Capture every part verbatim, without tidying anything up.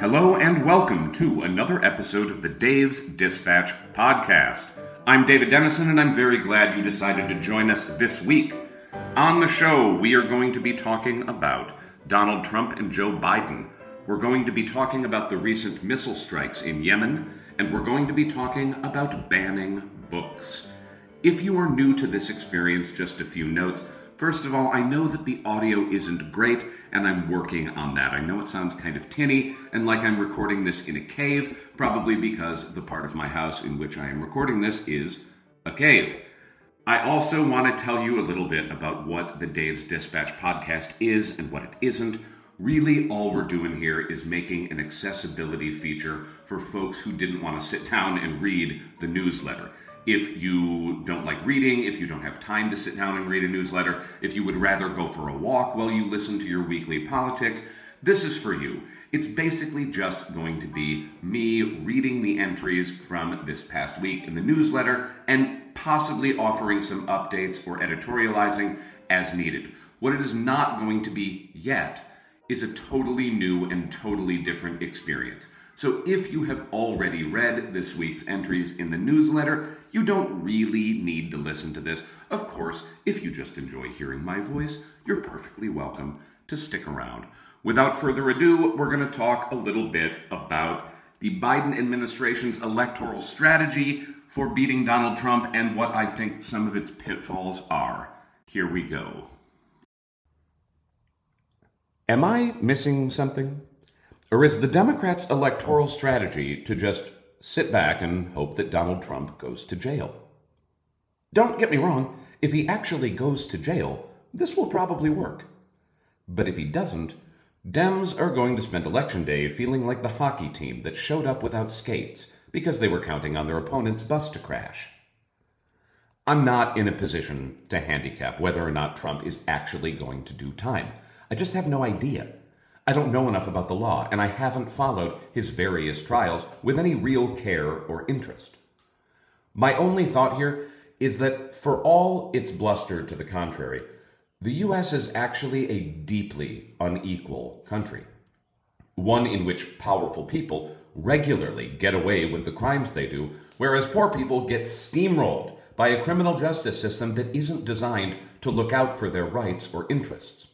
Hello and welcome to another episode of the Dave's Dispatch podcast. I'm David Dennison and I'm very glad you decided to join us this week. On the show, we are going to be talking about Donald Trump and Joe Biden. We're going to be talking about the recent missile strikes in Yemen, and we're going to be talking about banning books. If you are new to this experience, just a few notes. First of all, I know that the audio isn't great, and I'm working on that. I know it sounds kind of tinny, and like I'm recording this in a cave, probably because the part of my house in which I am recording this is a cave. I also want to tell you a little bit about what the Dave's Dispatch podcast is and what it isn't. Really, all we're doing here is making an accessibility feature for folks who didn't want to sit down and read the newsletter. If you don't like reading, if you don't have time to sit down and read a newsletter, if you would rather go for a walk while you listen to your weekly politics, this is for you. It's basically just going to be me reading the entries from this past week in the newsletter and possibly offering some updates or editorializing as needed. What it is not going to be yet is a totally new and totally different experience. So if you have already read this week's entries in the newsletter, you don't really need to listen to this. Of course, if you just enjoy hearing my voice, you're perfectly welcome to stick around. Without further ado, we're going to talk a little bit about the Biden administration's electoral strategy for beating Donald Trump and what I think some of its pitfalls are. Here we go. Am I missing something? Or is the Democrats' electoral strategy to just sit back and hope that Donald Trump goes to jail? Don't get me wrong, if he actually goes to jail, this will probably work. But if he doesn't, Dems are going to spend Election Day feeling like the hockey team that showed up without skates because they were counting on their opponent's bus to crash. I'm not in a position to handicap whether or not Trump is actually going to do time. I just have no idea. I don't know enough about the law, and I haven't followed his various trials with any real care or interest. My only thought here is that for all its bluster to the contrary, the U S is actually a deeply unequal country, one in which powerful people regularly get away with the crimes they do, whereas poor people get steamrolled by a criminal justice system that isn't designed to look out for their rights or interests.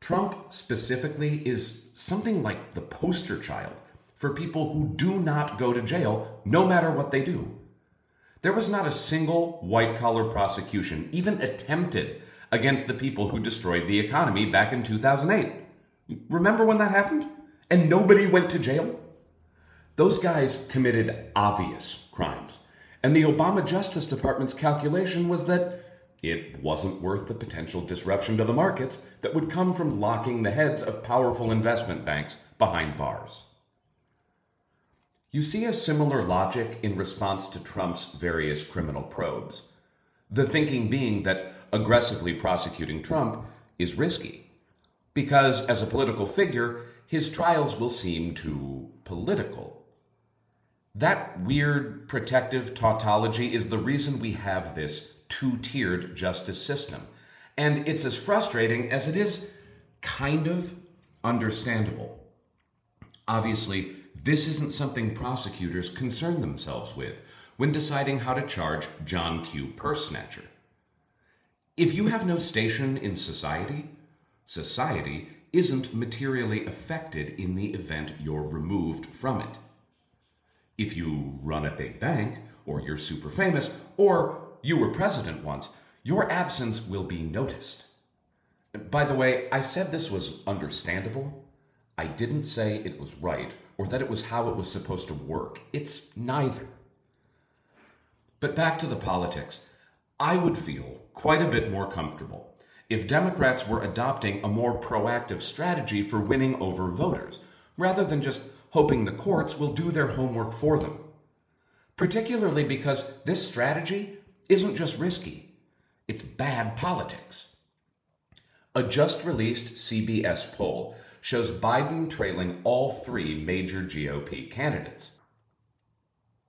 Trump specifically is something like the poster child for people who do not go to jail, no matter what they do. There was not a single white-collar prosecution even attempted against the people who destroyed the economy back in two thousand eight. Remember when that happened? And nobody went to jail? Those guys committed obvious crimes, and the Obama Justice Department's calculation was that it wasn't worth the potential disruption to the markets that would come from locking the heads of powerful investment banks behind bars. You see a similar logic in response to Trump's various criminal probes, the thinking being that aggressively prosecuting Trump is risky, because as a political figure, his trials will seem too political. That weird protective tautology is the reason we have this two-tiered justice system, and it's as frustrating as it is kind of understandable. Obviously, this isn't something prosecutors concern themselves with when deciding how to charge John Q. Purse Snatcher. If you have no station in society, society isn't materially affected in the event you're removed from it. If you run a big bank, or you're super famous, or you were president once, your absence will be noticed. By the way, I said this was understandable. I didn't say it was right or that it was how it was supposed to work. It's neither. But back to the politics. I would feel quite a bit more comfortable if Democrats were adopting a more proactive strategy for winning over voters, rather than just hoping the courts will do their homework for them. Particularly because this strategy isn't just risky, it's bad politics. A just-released C B S poll shows Biden trailing all three major G O P candidates.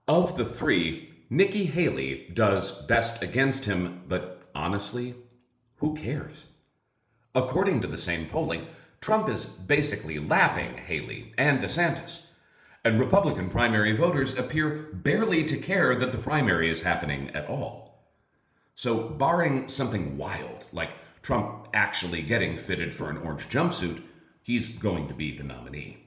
Of the three, Nikki Haley does best against him, but honestly, who cares? According to the same polling, Trump is basically lapping Haley and DeSantis, and Republican primary voters appear barely to care that the primary is happening at all. So barring something wild, like Trump actually getting fitted for an orange jumpsuit, he's going to be the nominee.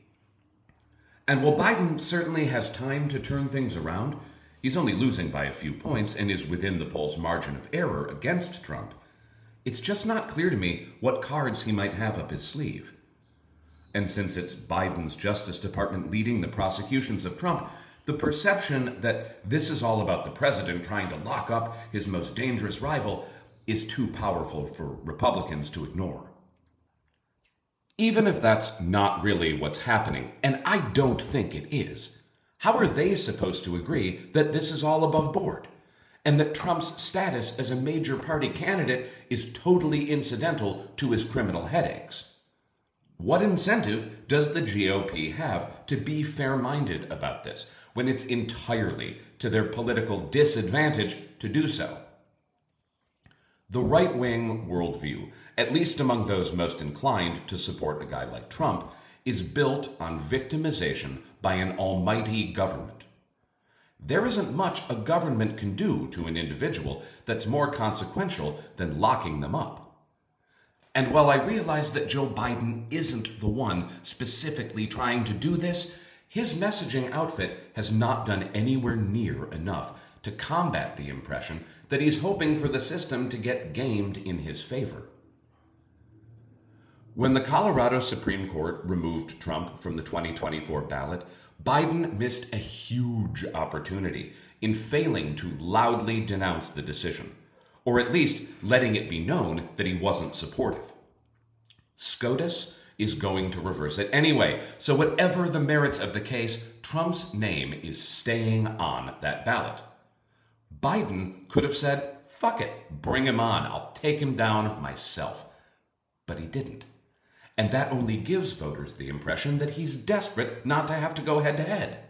And while Biden certainly has time to turn things around, he's only losing by a few points and is within the poll's margin of error against Trump, it's just not clear to me what cards he might have up his sleeve. And since it's Biden's Justice Department leading the prosecutions of Trump, the perception that this is all about the president trying to lock up his most dangerous rival is too powerful for Republicans to ignore. Even if that's not really what's happening, and I don't think it is, how are they supposed to agree that this is all above board, and that Trump's status as a major party candidate is totally incidental to his criminal headaches? What incentive does the G O P have to be fair-minded about this, when it's entirely to their political disadvantage to do so? The right-wing worldview, at least among those most inclined to support a guy like Trump, is built on victimization by an almighty government. There isn't much a government can do to an individual that's more consequential than locking them up. And while I realize that Joe Biden isn't the one specifically trying to do this, his messaging outfit has not done anywhere near enough to combat the impression that he's hoping for the system to get gamed in his favor. When the Colorado Supreme Court removed Trump from the twenty twenty-four ballot, Biden missed a huge opportunity in failing to loudly denounce the decision, or at least letting it be known that he wasn't supportive. SCOTUS is going to reverse it anyway, so whatever the merits of the case, Trump's name is staying on that ballot. Biden could have said, fuck it, bring him on, I'll take him down myself. But he didn't. And that only gives voters the impression that he's desperate not to have to go head-to-head.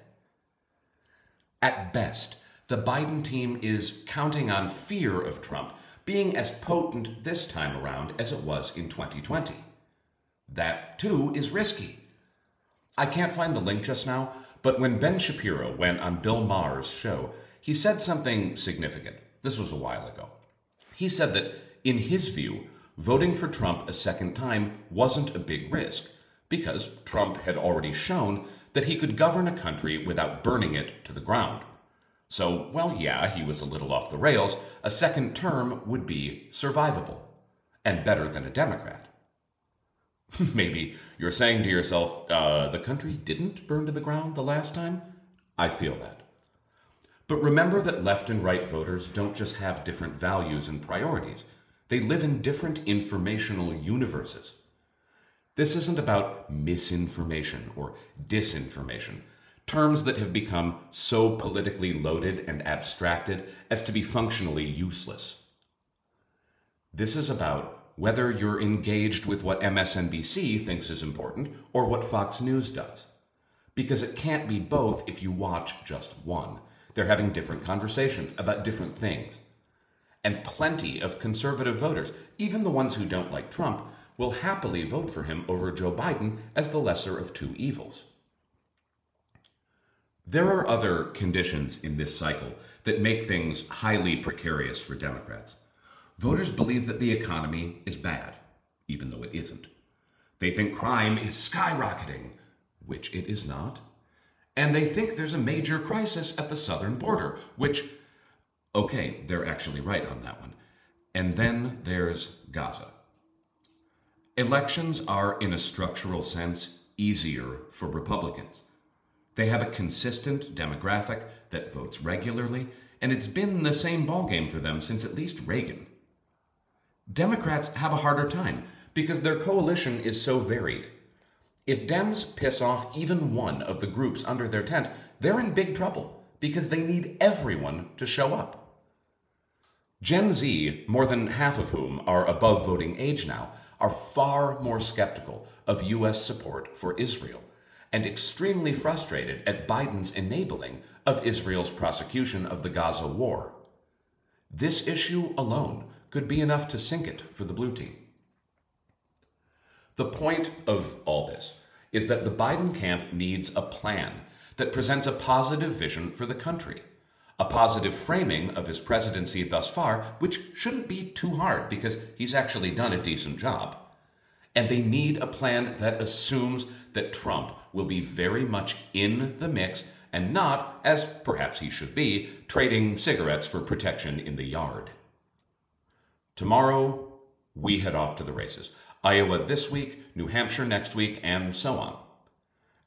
At best, the Biden team is counting on fear of Trump being as potent this time around as it was in twenty twenty. That, too, is risky. I can't find the link just now, but when Ben Shapiro went on Bill Maher's show, he said something significant. This was a while ago. He said that, in his view, voting for Trump a second time wasn't a big risk because Trump had already shown that he could govern a country without burning it to the ground. So, well, yeah, he was a little off the rails. A second term would be survivable and better than a Democrat. Maybe you're saying to yourself, uh, the country didn't burn to the ground the last time? I feel that. But remember that left and right voters don't just have different values and priorities. They live in different informational universes. This isn't about misinformation or disinformation, terms that have become so politically loaded and abstracted as to be functionally useless. This is about whether you're engaged with what M S N B C thinks is important or what Fox News does, because it can't be both if you watch just one. They're having different conversations about different things. And plenty of conservative voters, even the ones who don't like Trump, will happily vote for him over Joe Biden as the lesser of two evils. There are other conditions in this cycle that make things highly precarious for Democrats. Voters believe that the economy is bad, even though it isn't. They think crime is skyrocketing, which it is not. And they think there's a major crisis at the southern border, which, okay, they're actually right on that one. And then there's Gaza. Elections are, in a structural sense, easier for Republicans. They have a consistent demographic that votes regularly, and it's been the same ballgame for them since at least Reagan. Democrats have a harder time because their coalition is so varied. If Dems piss off even one of the groups under their tent, they're in big trouble because they need everyone to show up. Gen Z, more than half of whom are above voting age now, are far more skeptical of U S support for Israel, and extremely frustrated at Biden's enabling of Israel's prosecution of the Gaza war. This issue alone could be enough to sink it for the blue team. The point of all this is that the Biden camp needs a plan that presents a positive vision for the country, a positive framing of his presidency thus far, which shouldn't be too hard because he's actually done a decent job. And they need a plan that assumes that Trump will be very much in the mix and not, as perhaps he should be, trading cigarettes for protection in the yard. Tomorrow, we head off to the races. Iowa this week, New Hampshire next week, and so on.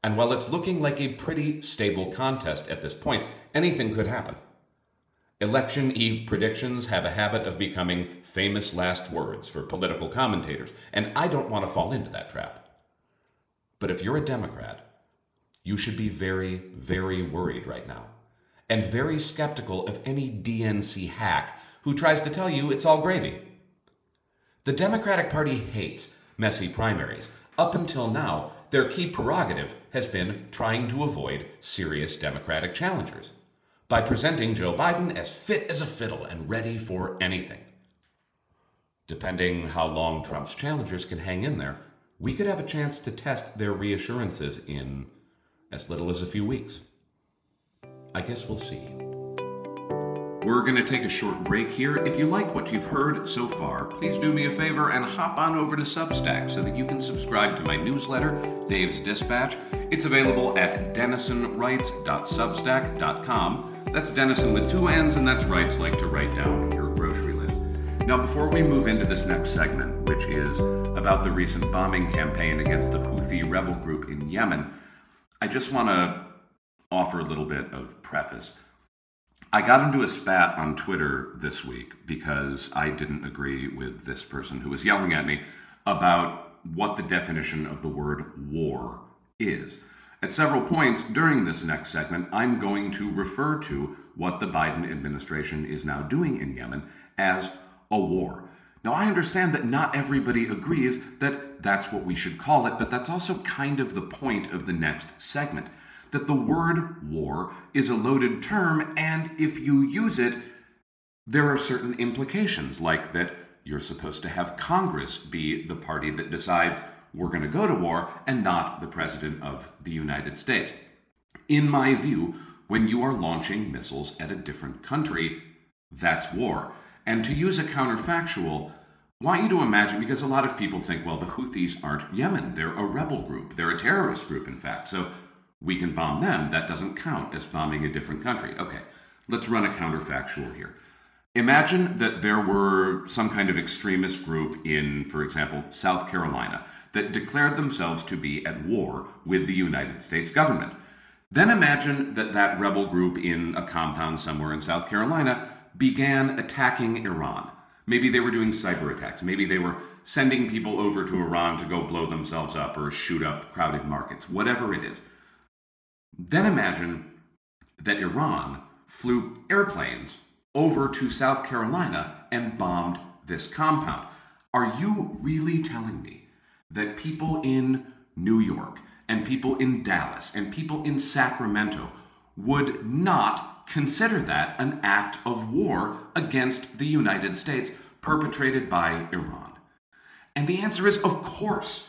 And while it's looking like a pretty stable contest at this point, anything could happen. Election Eve predictions have a habit of becoming famous last words for political commentators, and I don't want to fall into that trap. But if you're a Democrat, you should be very, very worried right now, and very skeptical of any D N C hack who tries to tell you it's all gravy. The Democratic Party hates messy primaries. Up until now, their key prerogative has been trying to avoid serious Democratic challengers by presenting Joe Biden as fit as a fiddle and ready for anything. Depending how long Trump's challengers can hang in there, we could have a chance to test their reassurances in as little as a few weeks. I guess we'll see. We're going to take a short break here. If you like what you've heard so far, please do me a favor and hop on over to Substack so that you can subscribe to my newsletter, Dave's Dispatch. It's available at dennison writes dot substack dot com. That's Dennison with two N's, and that's rights like to write down your grocery list. Now, before we move into this next segment, which is about the recent bombing campaign against the Houthi rebel group in Yemen, I just want to offer a little bit of preface. I got into a spat on Twitter this week because I didn't agree with this person who was yelling at me about what the definition of the word war is. At several points during this next segment, I'm going to refer to what the Biden administration is now doing in Yemen as a war. Now, I understand that not everybody agrees that that's what we should call it, but that's also kind of the point of the next segment, that the word war is a loaded term, and if you use it, there are certain implications, like that you're supposed to have Congress be the party that decides we're going to go to war and not the President of the United States. In my view, when you are launching missiles at a different country, that's war. And to use a counterfactual, I want you to imagine, because a lot of people think, well, the Houthis aren't Yemen. They're a rebel group. They're a terrorist group, in fact. So we can bomb them. That doesn't count as bombing a different country. Okay, let's run a counterfactual here. Imagine that there were some kind of extremist group in, for example, South Carolina that declared themselves to be at war with the United States government. Then imagine that that rebel group in a compound somewhere in South Carolina began attacking Iran. Maybe they were doing cyber attacks. Maybe they were sending people over to Iran to go blow themselves up or shoot up crowded markets, whatever it is. Then imagine that Iran flew airplanes over to South Carolina and bombed this compound. Are you really telling me that people in New York and people in Dallas and people in Sacramento would not consider that an act of war against the United States perpetrated by Iran? And the answer is, of course.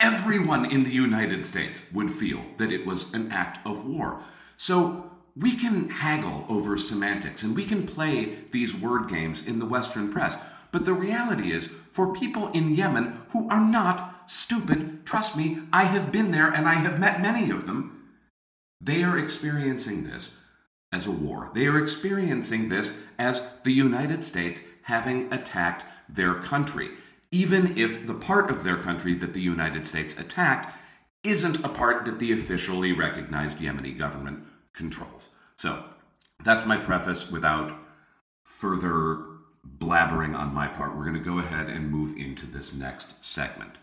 Everyone in the United States would feel that it was an act of war. So we can haggle over semantics and we can play these word games in the Western press. But the reality is, for people in Yemen who are not stupid, trust me, I have been there and I have met many of them, they are experiencing this as a war. They are experiencing this as the United States having attacked their country, even if the part of their country that the United States attacked isn't a part that the officially recognized Yemeni government controls. So that's my preface. Without further blabbering on my part, we're going to go ahead and move into this next segment.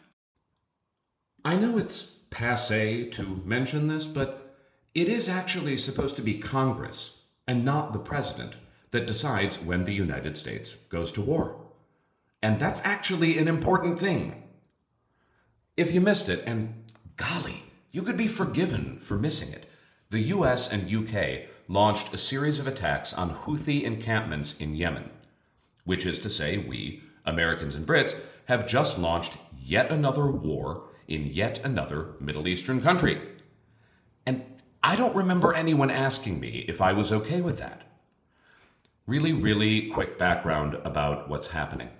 I know it's passé to mention this, but it is actually supposed to be Congress and not the president that decides when the United States goes to war. And that's actually an important thing. If you missed it, and golly, you could be forgiven for missing it, the U S and U K launched a series of attacks on Houthi encampments in Yemen, which is to say we, Americans and Brits, have just launched yet another war in yet another Middle Eastern country. And I don't remember anyone asking me if I was okay with that. Really, really quick background about what's happening.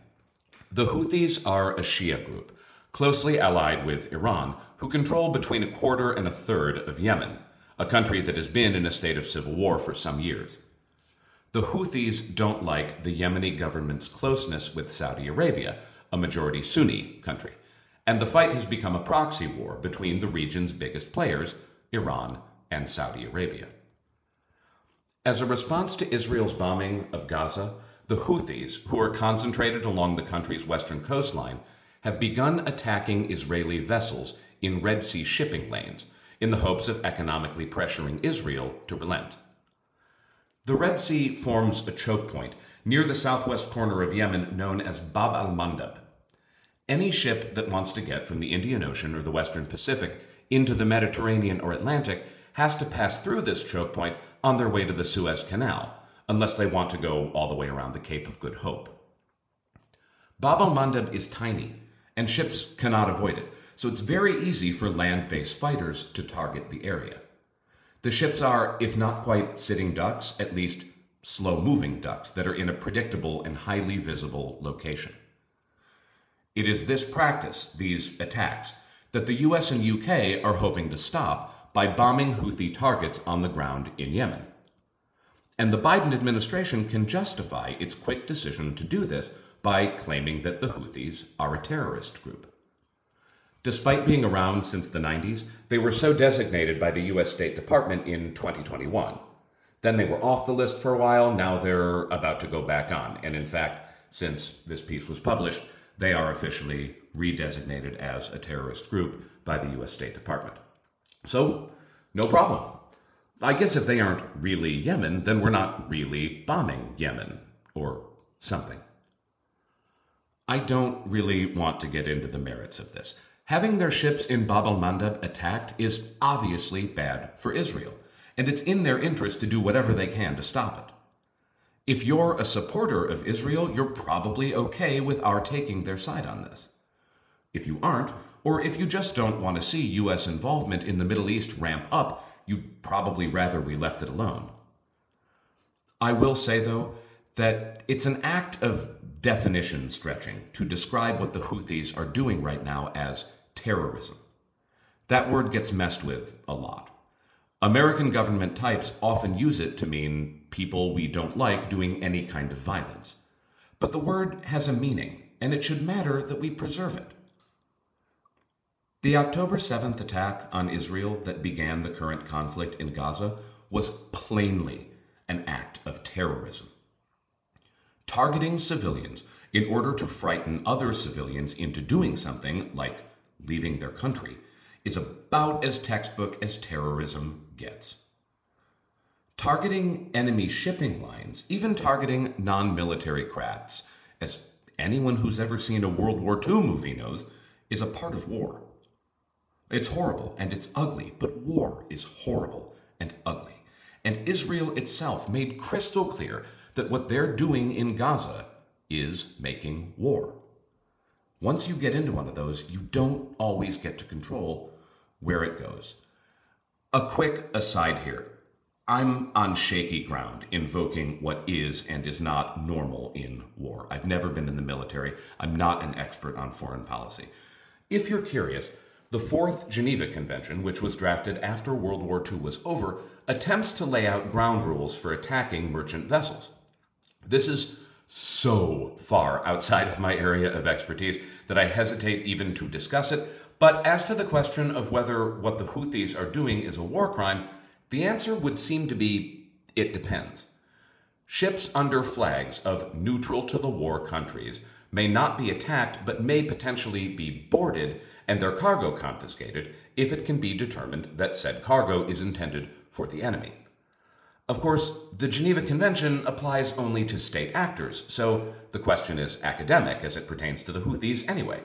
The Houthis are a Shia group, closely allied with Iran, who control between a quarter and a third of Yemen, a country that has been in a state of civil war for some years. The Houthis don't like the Yemeni government's closeness with Saudi Arabia, a majority Sunni country, and the fight has become a proxy war between the region's biggest players, Iran and Saudi Arabia. As a response to Israel's bombing of Gaza, the Houthis, who are concentrated along the country's western coastline, have begun attacking Israeli vessels in Red Sea shipping lanes in the hopes of economically pressuring Israel to relent. The Red Sea forms a choke point near the southwest corner of Yemen known as Bab al-Mandab. Any ship that wants to get from the Indian Ocean or the Western Pacific into the Mediterranean or Atlantic has to pass through this choke point on their way to the Suez Canal, unless they want to go all the way around the Cape of Good Hope. Bab al-Mandab is tiny, and ships cannot avoid it, so it's very easy for land-based fighters to target the area. The ships are, if not quite sitting ducks, at least slow-moving ducks that are in a predictable and highly visible location. It is this practice, these attacks, that the U S and U K are hoping to stop by bombing Houthi targets on the ground in Yemen. And the Biden administration can justify its quick decision to do this by claiming that the Houthis are a terrorist group. Despite being around since the nineties, they were so designated by the U S State Department in twenty twenty-one. Then they were off the list for a while, now they're about to go back on. And in fact, since this piece was published, they are officially redesignated as a terrorist group by the U S State Department. So, no problem. I guess if they aren't really Yemen, then we're not really bombing Yemen, or something. I don't really want to get into the merits of this. Having their ships in Bab al-Mandab attacked is obviously bad for Israel, and it's in their interest to do whatever they can to stop it. If you're a supporter of Israel, you're probably okay with our taking their side on this. If you aren't, or if you just don't want to see U S involvement in the Middle East ramp up, you'd probably rather we left it alone. I will say, though, that it's an act of definition stretching to describe what the Houthis are doing right now as terrorism. That word gets messed with a lot. American government types often use it to mean people we don't like doing any kind of violence. But the word has a meaning, and it should matter that we preserve it. The October seventh attack on Israel that began the current conflict in Gaza was plainly an act of terrorism. Targeting civilians in order to frighten other civilians into doing something, like leaving their country, is about as textbook as terrorism gets. Targeting enemy shipping lines, even targeting non-military crafts, as anyone who's ever seen a World War Two movie knows, is a part of war. It's horrible and it's ugly, but war is horrible and ugly. And Israel itself made crystal clear that what they're doing in Gaza is making war. Once you get into one of those, you don't always get to control where it goes. A quick aside here. I'm on shaky ground invoking what is and is not normal in war. I've never been in the military. I'm not an expert on foreign policy. If you're curious, the Fourth Geneva Convention, which was drafted after World War Two was over, attempts to lay out ground rules for attacking merchant vessels. This is so far outside of my area of expertise that I hesitate even to discuss it, but as to the question of whether what the Houthis are doing is a war crime, the answer would seem to be, it depends. Ships under flags of neutral-to-the-war countries may not be attacked but may potentially be boarded and their cargo confiscated if it can be determined that said cargo is intended for the enemy. Of course, the Geneva Convention applies only to state actors, so the question is academic as it pertains to the Houthis anyway.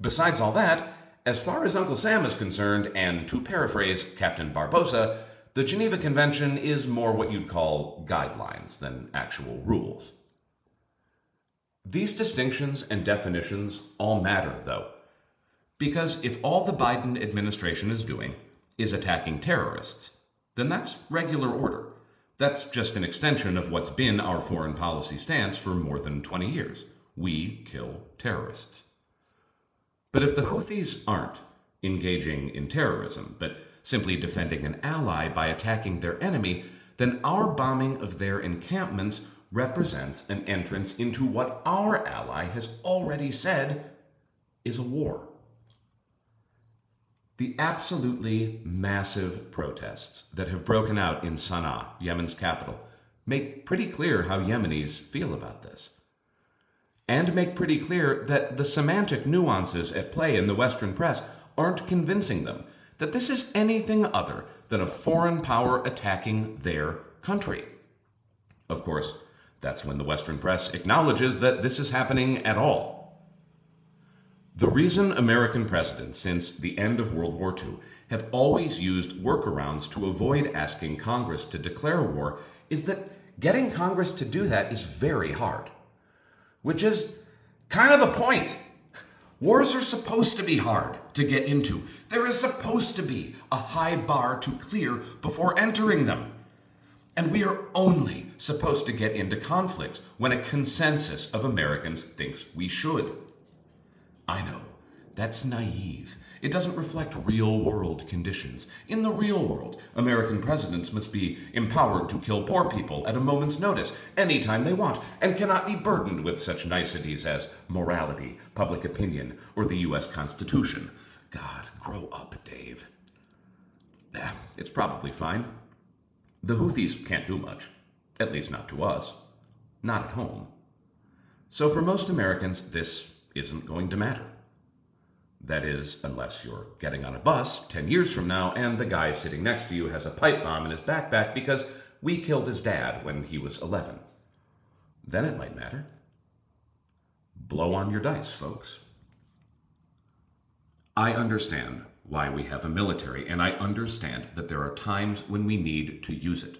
Besides all that, as far as Uncle Sam is concerned, and to paraphrase Captain Barbosa, the Geneva Convention is more what you'd call guidelines than actual rules. These distinctions and definitions all matter, though, because if all the Biden administration is doing is attacking terrorists, then that's regular order. That's just an extension of what's been our foreign policy stance for more than twenty years. We kill terrorists. But if the Houthis aren't engaging in terrorism, but simply defending an ally by attacking their enemy, then our bombing of their encampments represents an entrance into what our ally has already said is a war. The absolutely massive protests that have broken out in Sana'a, Yemen's capital, make pretty clear how Yemenis feel about this, and make pretty clear that the semantic nuances at play in the Western press aren't convincing them that this is anything other than a foreign power attacking their country. Of course, that's when the Western press acknowledges that this is happening at all. The reason American presidents since the end of World War Two have always used workarounds to avoid asking Congress to declare war is that getting Congress to do that is very hard, which is kind of the point. Wars are supposed to be hard to get into. There is supposed to be a high bar to clear before entering them. And we are only supposed to get into conflicts when a consensus of Americans thinks we should. I know, that's naive. It doesn't reflect real-world conditions. In the real world, American presidents must be empowered to kill poor people at a moment's notice, anytime they want, and cannot be burdened with such niceties as morality, public opinion, or the U S Constitution. God, grow up, Dave. Eh, it's probably fine. The Houthis can't do much, at least not to us. Not at home. So for most Americans, this isn't going to matter. That is, unless you're getting on a bus ten years from now and the guy sitting next to you has a pipe bomb in his backpack because we killed his dad when he was eleven. Then it might matter. Blow on your dice, folks. I understand why we have a military, and I understand that there are times when we need to use it.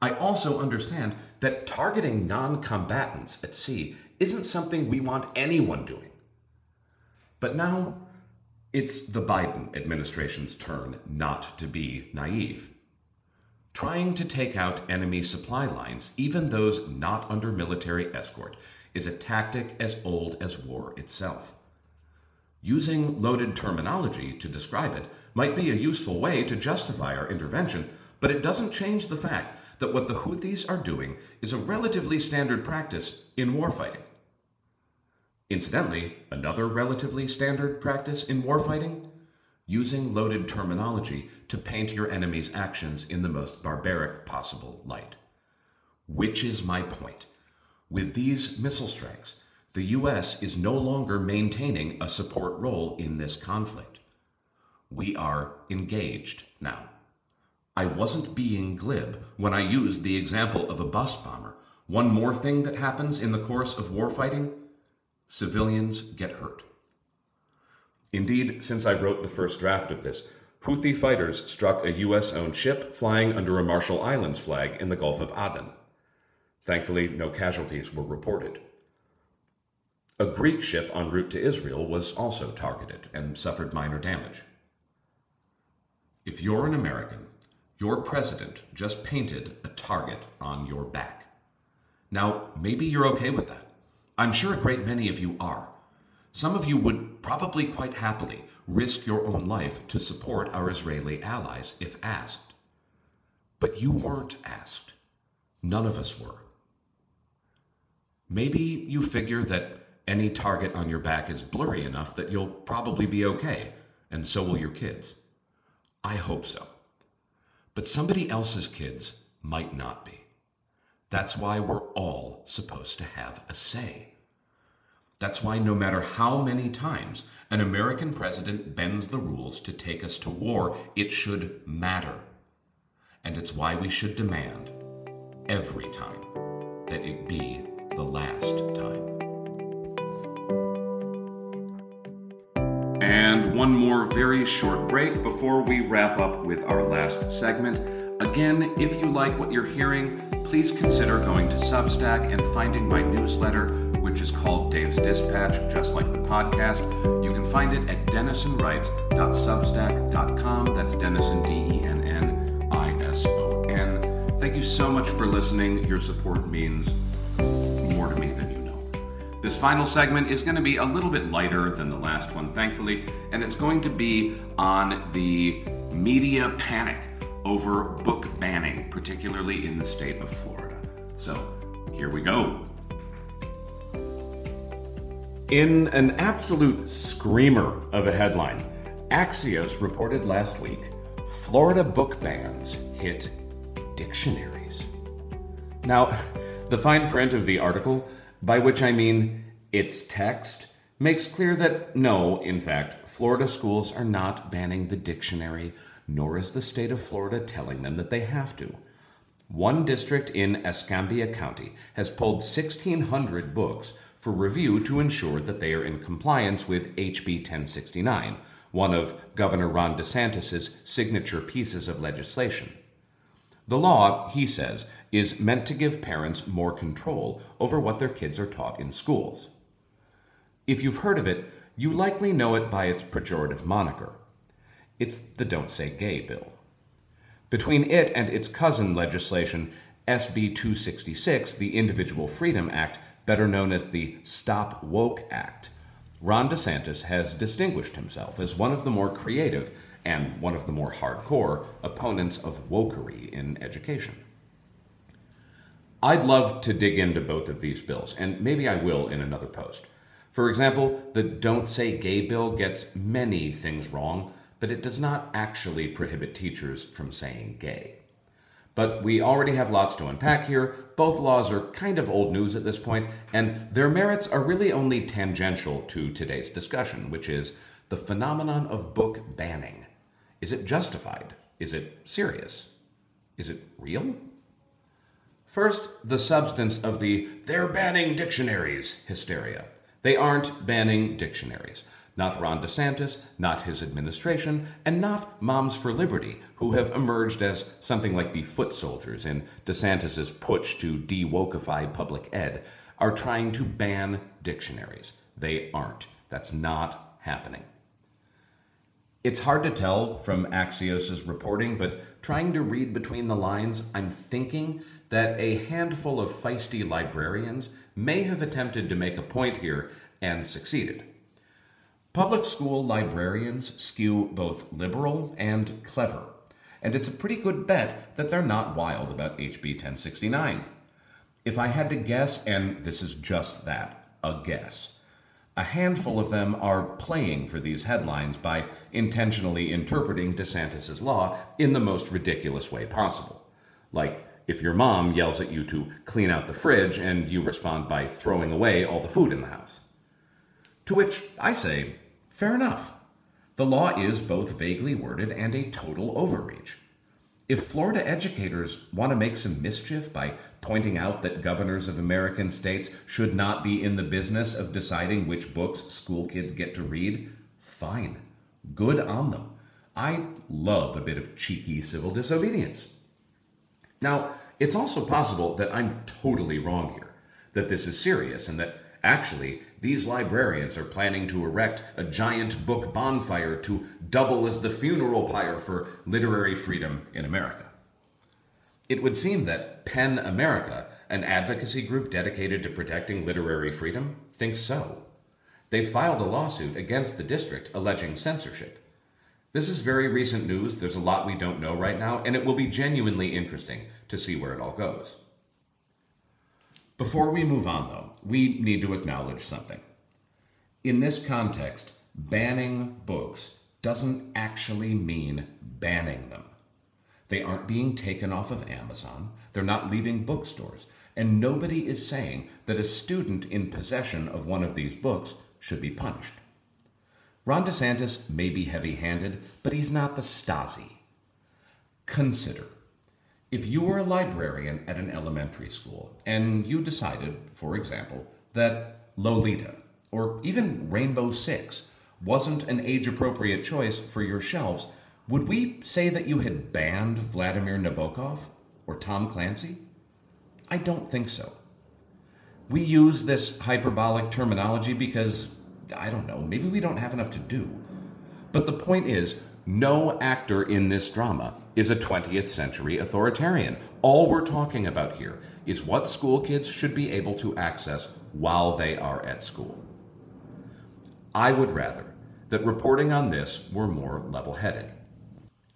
I also understand that targeting non-combatants at sea isn't something we want anyone doing. But now, it's the Biden administration's turn not to be naive. Trying to take out enemy supply lines, even those not under military escort, is a tactic as old as war itself. Using loaded terminology to describe it might be a useful way to justify our intervention, but it doesn't change the fact that what the Houthis are doing is a relatively standard practice in warfighting. Incidentally, another relatively standard practice in warfighting? Using loaded terminology to paint your enemy's actions in the most barbaric possible light. Which is my point. With these missile strikes, the U S is no longer maintaining a support role in this conflict. We are engaged now. I wasn't being glib when I used the example of a bus bomber. One more thing that happens in the course of warfighting: civilians get hurt. Indeed, since I wrote the first draft of this, Houthi fighters struck a U S-owned ship flying under a Marshall Islands flag in the Gulf of Aden. Thankfully, no casualties were reported. A Greek ship en route to Israel was also targeted and suffered minor damage. If you're an American, your president just painted a target on your back. Now, maybe you're okay with that. I'm sure a great many of you are. Some of you would probably quite happily risk your own life to support our Israeli allies if asked. But you weren't asked. None of us were. Maybe you figure that any target on your back is blurry enough that you'll probably be okay, and so will your kids. I hope so. But somebody else's kids might not be. That's why we're all supposed to have a say. That's why no matter how many times an American president bends the rules to take us to war, it should matter. And it's why we should demand every time that it be the last time. And one more very short break before we wrap up with our last segment. Again, if you like what you're hearing, please consider going to Substack and finding my newsletter, which is called Dave's Dispatch, just like the podcast. You can find it at dennison writes dot substack dot com. That's Dennison, D E N N I S O N. Thank you so much for listening. Your support means more to me than you know. This final segment is going to be a little bit lighter than the last one, thankfully, and it's going to be on the media panic over book banning, particularly in the state of Florida. So here we go. In an absolute screamer of a headline, Axios reported last week, Florida book bans hit dictionaries. Now, the fine print of the article, by which I mean its text, makes clear that no, in fact, Florida schools are not banning the dictionary, nor is the state of Florida telling them that they have to. One district in Escambia County has pulled sixteen hundred books for review to ensure that they are in compliance with H B ten sixty-nine, one of Governor Ron DeSantis' signature pieces of legislation. The law, he says, is meant to give parents more control over what their kids are taught in schools. If you've heard of it, you likely know it by its pejorative moniker. It's the Don't Say Gay bill. Between it and its cousin legislation, S B two sixty-six, the Individual Freedom Act, better known as the Stop Woke Act, Ron DeSantis has distinguished himself as one of the more creative and one of the more hardcore opponents of wokery in education. I'd love to dig into both of these bills, and maybe I will in another post. For example, the Don't Say Gay bill gets many things wrong, but it does not actually prohibit teachers from saying gay. But we already have lots to unpack here. Both laws are kind of old news at this point, and their merits are really only tangential to today's discussion, which is the phenomenon of book banning. Is it justified? Is it serious? Is it real? First, the substance of the "they're banning dictionaries" hysteria. They aren't banning dictionaries. Not Ron DeSantis, not his administration, and not Moms for Liberty, who have emerged as something like the foot soldiers in DeSantis's putsch to de-wokeify public ed, are trying to ban dictionaries. They aren't. That's not happening. It's hard to tell from Axios's reporting, but trying to read between the lines, I'm thinking that a handful of feisty librarians may have attempted to make a point here and succeeded. Public school librarians skew both liberal and clever, and it's a pretty good bet that they're not wild about H B ten sixty-nine. If I had to guess, and this is just that, a guess, a handful of them are playing for these headlines by intentionally interpreting DeSantis's law in the most ridiculous way possible. Like, if your mom yells at you to clean out the fridge and you respond by throwing away all the food in the house. To which I say, fair enough. The law is both vaguely worded and a total overreach. If Florida educators want to make some mischief by pointing out that governors of American states should not be in the business of deciding which books school kids get to read, fine. Good on them. I love a bit of cheeky civil disobedience. Now, it's also possible that I'm totally wrong here, that this is serious, and that actually, these librarians are planning to erect a giant book bonfire to double as the funeral pyre for literary freedom in America. It would seem that PEN America, an advocacy group dedicated to protecting literary freedom, thinks so. They filed a lawsuit against the district alleging censorship. This is very recent news. There's a lot we don't know right now, and it will be genuinely interesting to see where it all goes. Before we move on, though, we need to acknowledge something. In this context, banning books doesn't actually mean banning them. They aren't being taken off of Amazon, they're not leaving bookstores, and nobody is saying that a student in possession of one of these books should be punished. Ron DeSantis may be heavy-handed, but he's not the Stasi. Consider. If you were a librarian at an elementary school and you decided, for example, that Lolita or even Rainbow Six wasn't an age-appropriate choice for your shelves, would we say that you had banned Vladimir Nabokov or Tom Clancy? I don't think so. we use this hyperbolic terminology because, I don't know, maybe we don't have enough to do. But the point is, no actor in this drama is a twentieth century authoritarian. All we're talking about here is what school kids should be able to access while they are at school. I would rather that reporting on this were more level-headed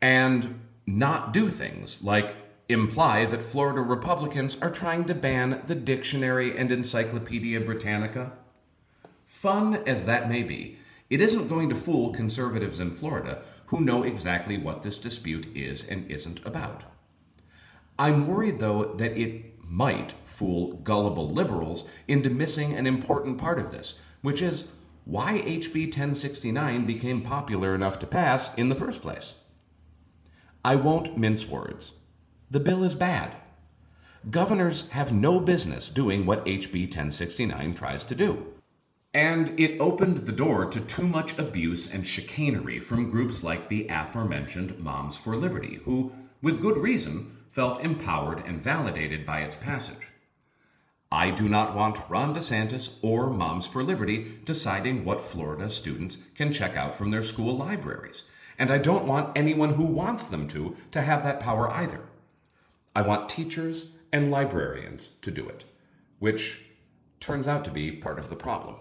and not do things like imply that Florida Republicans are trying to ban the dictionary and Encyclopedia Britannica. Fun as that may be, it isn't going to fool conservatives in Florida who know exactly what this dispute is and isn't about. I'm worried, though, that it might fool gullible liberals into missing an important part of this, which is why H B ten sixty-nine became popular enough to pass in the first place. I won't mince words. The bill is bad. Governors have no business doing what H B ten sixty-nine tries to do. And it opened the door to too much abuse and chicanery from groups like the aforementioned Moms for Liberty, who, with good reason, felt empowered and validated by its passage. I do not want Ron DeSantis or Moms for Liberty deciding what Florida students can check out from their school libraries, and I don't want anyone who wants them to to have that power either. I want teachers and librarians to do it, which turns out to be part of the problem.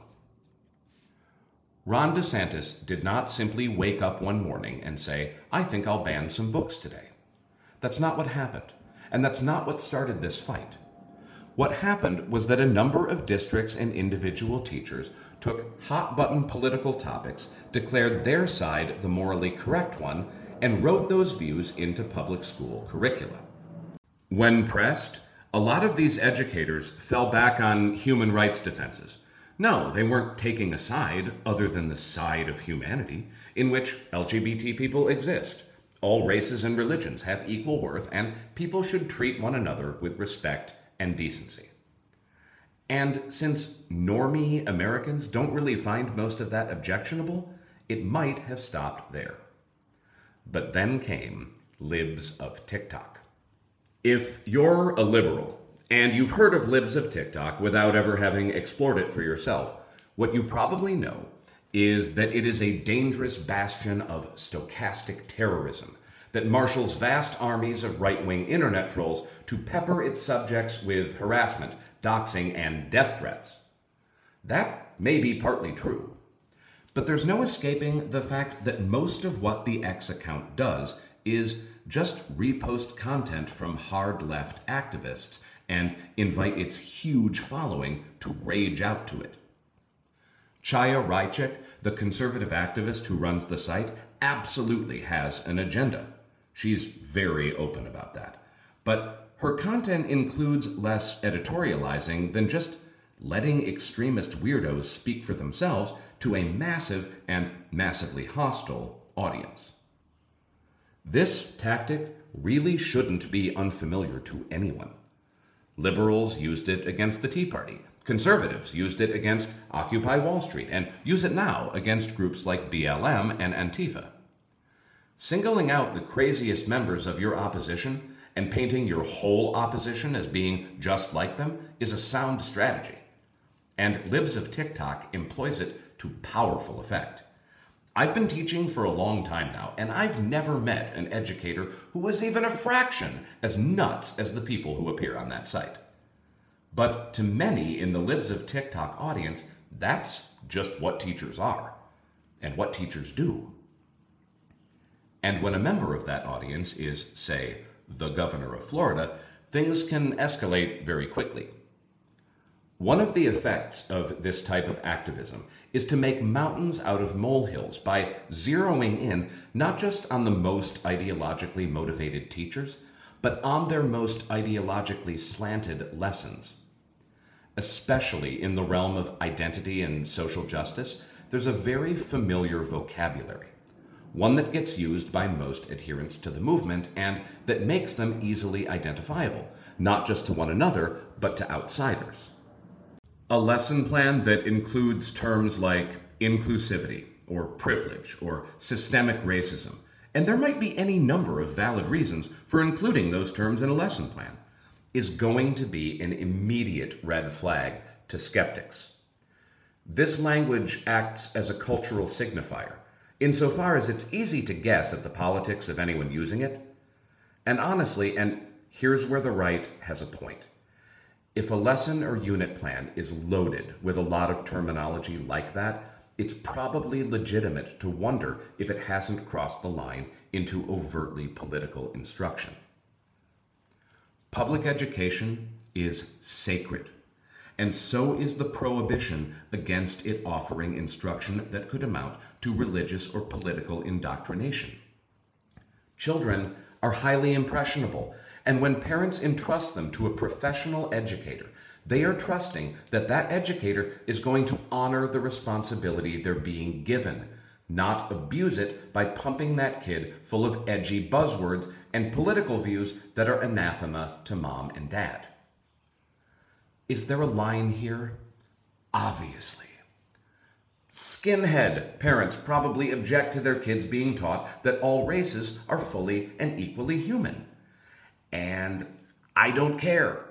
Ron DeSantis did not simply wake up one morning and say, I think I'll ban some books today. That's not what happened, and that's not what started this fight. What happened was that a number of districts and individual teachers took hot-button political topics, declared their side the morally correct one, and wrote those views into public school curricula. When pressed, a lot of these educators fell back on human rights defenses. No, they weren't taking a side other than the side of humanity, in which L G B T people exist. All races and religions have equal worth, and people should treat one another with respect and decency. And since normie Americans don't really find most of that objectionable, it might have stopped there. But then came Libs of TikTok. If you're a liberal, and you've heard of Libs of TikTok without ever having explored it for yourself, what you probably know is that it is a dangerous bastion of stochastic terrorism that marshals vast armies of right-wing internet trolls to pepper its subjects with harassment, doxing, and death threats. That may be partly true, but there's no escaping the fact that most of what the X account does is just repost content from hard-left activists and invite its huge following to rage out to it. Chaya Raichik, the conservative activist who runs the site, absolutely has an agenda. She's very open about that. But her content includes less editorializing than just letting extremist weirdos speak for themselves to a massive and massively hostile audience. This tactic really shouldn't be unfamiliar to anyone. Liberals used it against the Tea Party. Conservatives used it against Occupy Wall Street and use it now against groups like B L M and Antifa. Singling out the craziest members of your opposition and painting your whole opposition as being just like them is a sound strategy. And Libs of TikTok employs it to powerful effect. I've been teaching for a long time now, and I've never met an educator who was even a fraction as nuts as the people who appear on that site. But to many in the Libs of TikTok audience, that's just what teachers are and what teachers do. And when a member of that audience is, say, the governor of Florida, things can escalate very quickly. One of the effects of this type of activism is to make mountains out of molehills by zeroing in not just on the most ideologically motivated teachers, but on their most ideologically slanted lessons. Especially in the realm of identity and social justice, there's a very familiar vocabulary, one that gets used by most adherents to the movement and that makes them easily identifiable, not just to one another, but to outsiders. A lesson plan that includes terms like inclusivity, or privilege, or systemic racism. And there might be any number of valid reasons for including those terms in a lesson plan, is going to be an immediate red flag to skeptics. This language acts as a cultural signifier, insofar as it's easy to guess at the politics of anyone using it. And honestly, and here's where the right has a point, if a lesson or unit plan is loaded with a lot of terminology like that, it's probably legitimate to wonder if it hasn't crossed the line into overtly political instruction. Public education is sacred, and so is the prohibition against it offering instruction that could amount to religious or political indoctrination. Children are highly impressionable, and when parents entrust them to a professional educator, they are trusting that that educator is going to honor the responsibility they're being given, not abuse it by pumping that kid full of edgy buzzwords and political views that are anathema to mom and dad. Is there a line here? Obviously. Skinhead parents probably object to their kids being taught that all races are fully and equally human. And I don't care.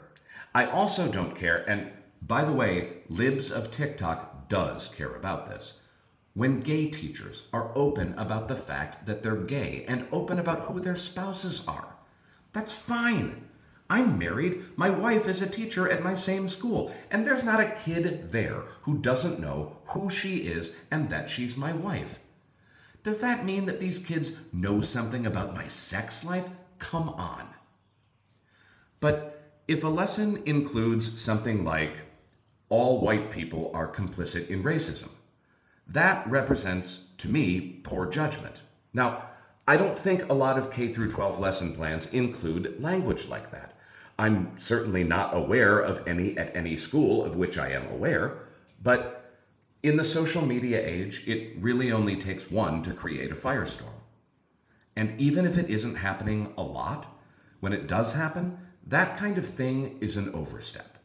I also don't care, and by the way, Libs of TikTok does care about this, when gay teachers are open about the fact that they're gay and open about who their spouses are. That's fine. I'm married, my wife is a teacher at my same school, and there's not a kid there who doesn't know who she is and that she's my wife. Does that mean that these kids know something about my sex life? Come on. But if a lesson includes something like, all white people are complicit in racism, that represents, to me, poor judgment. Now, I don't think a lot of K through twelve lesson plans include language like that. I'm certainly not aware of any at any school of which I am aware, but in the social media age, it really only takes one to create a firestorm. And even if it isn't happening a lot, when it does happen, that kind of thing is an overstep.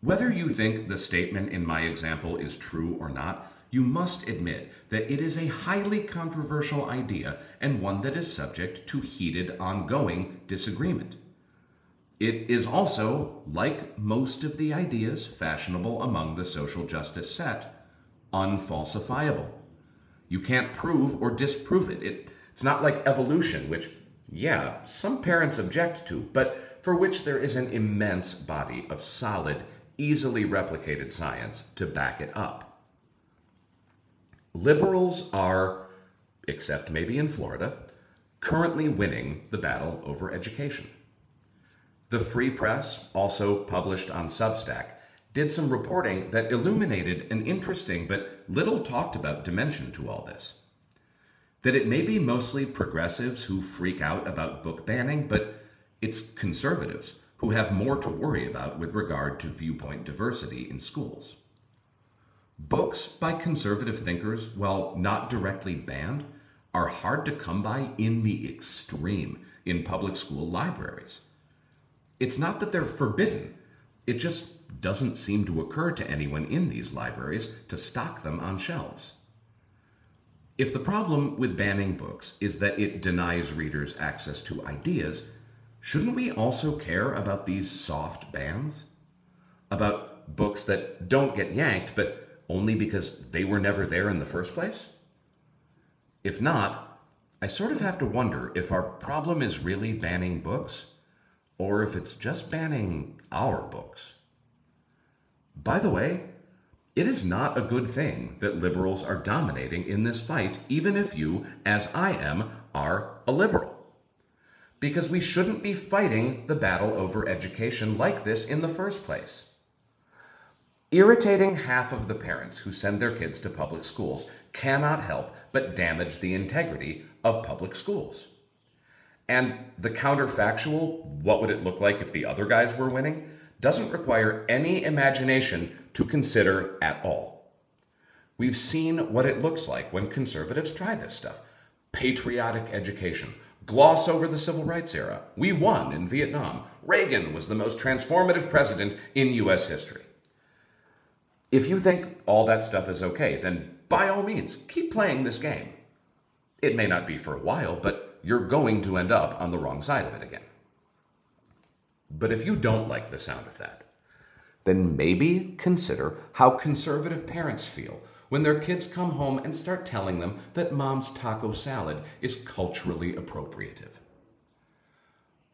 Whether you think the statement in my example is true or not, you must admit that it is a highly controversial idea and one that is subject to heated, ongoing disagreement. It is also, like most of the ideas fashionable among the social justice set, unfalsifiable. You can't prove or disprove it. it it's not like evolution, which yeah, some parents object to, but for which there is an immense body of solid, easily replicated science to back it up. Liberals are, except maybe in Florida, currently winning the battle over education. The Free Press, also published on Substack, did some reporting that illuminated an interesting but little talked about dimension to all this. That it may be mostly progressives who freak out about book banning, but it's conservatives who have more to worry about with regard to viewpoint diversity in schools. Books by conservative thinkers, while not directly banned, are hard to come by in the extreme in public school libraries. It's not that they're forbidden, it just doesn't seem to occur to anyone in these libraries to stock them on shelves. If the problem with banning books is that it denies readers access to ideas, shouldn't we also care about these soft bans? About books that don't get yanked, but only because they were never there in the first place? If not, I sort of have to wonder if our problem is really banning books, or if it's just banning our books. By the way, it is not a good thing that liberals are dominating in this fight, even if you, as I am, are a liberal. Because we shouldn't be fighting the battle over education like this in the first place. Irritating half of the parents who send their kids to public schools cannot help but damage the integrity of public schools. And the counterfactual, what would it look like if the other guys were winning, doesn't require any imagination to consider at all. We've seen what it looks like when conservatives try this stuff. Patriotic education. Gloss over the civil rights era. We won in Vietnam. Reagan was the most transformative president in U S history. If you think all that stuff is okay, then by all means, keep playing this game. It may not be for a while, but you're going to end up on the wrong side of it again. But if you don't like the sound of that, then maybe consider how conservative parents feel when their kids come home and start telling them that mom's taco salad is culturally appropriative.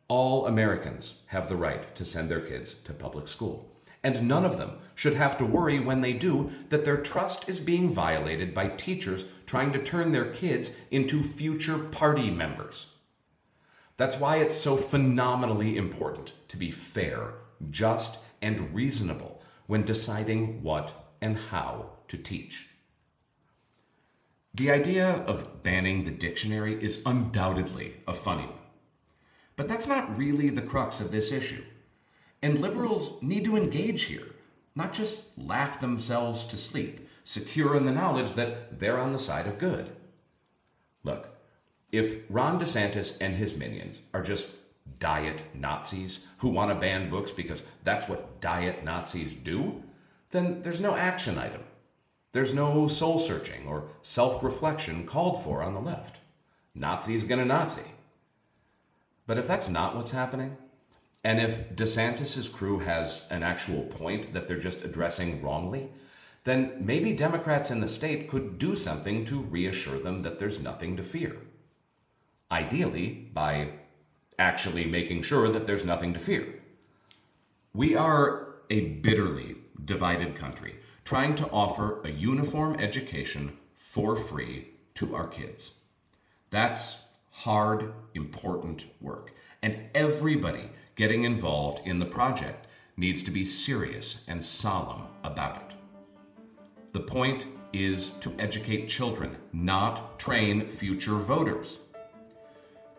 All Americans have the right to send their kids to public school, and none of them should have to worry when they do that their trust is being violated by teachers trying to turn their kids into future party members. That's why it's so phenomenally important to be fair, just, and reasonable when deciding what and how to teach. The idea of banning the dictionary is undoubtedly a funny one, but that's not really the crux of this issue. And liberals need to engage here, not just laugh themselves to sleep, secure in the knowledge that they're on the side of good. Look, if Ron DeSantis and his minions are just diet Nazis who want to ban books because that's what diet Nazis do, then there's no action item. There's no soul-searching or self-reflection called for on the left. Nazi's gonna Nazi. But if that's not what's happening, and if DeSantis's crew has an actual point that they're just addressing wrongly, then maybe Democrats in the state could do something to reassure them that there's nothing to fear. Ideally, by actually making sure that there's nothing to fear. We are a bitterly divided country trying to offer a uniform education for free to our kids. That's hard, important work, and everybody getting involved in the project needs to be serious and solemn about it. The point is to educate children, not train future voters.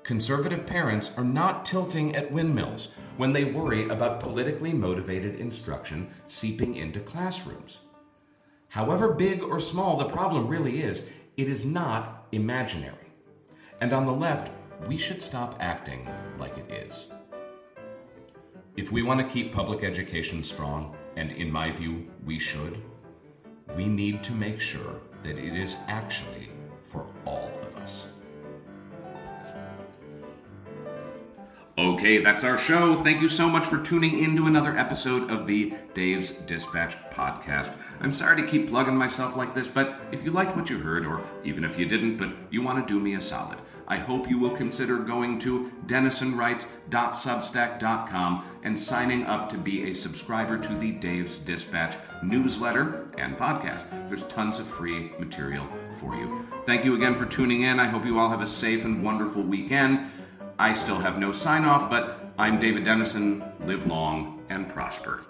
Conservative parents are not tilting at windmills when they worry about politically motivated instruction seeping into classrooms. However big or small the problem really is, it is not imaginary. And on the left, we should stop acting like it is. If we want to keep public education strong, and in my view, we should, we need to make sure that it is actually for all of us. Okay, that's our show. Thank you so much for tuning in to another episode of the Dave's Dispatch podcast. I'm sorry to keep plugging myself like this, but if you liked what you heard, or even if you didn't, but you want to do me a solid, I hope you will consider going to dennison writes dot substack dot com and signing up to be a subscriber to the Dave's Dispatch newsletter and podcast. There's tons of free material for you. Thank you again for tuning in. I hope you all have a safe and wonderful weekend. I still have no sign-off, but I'm David Dennison. Live long and prosper.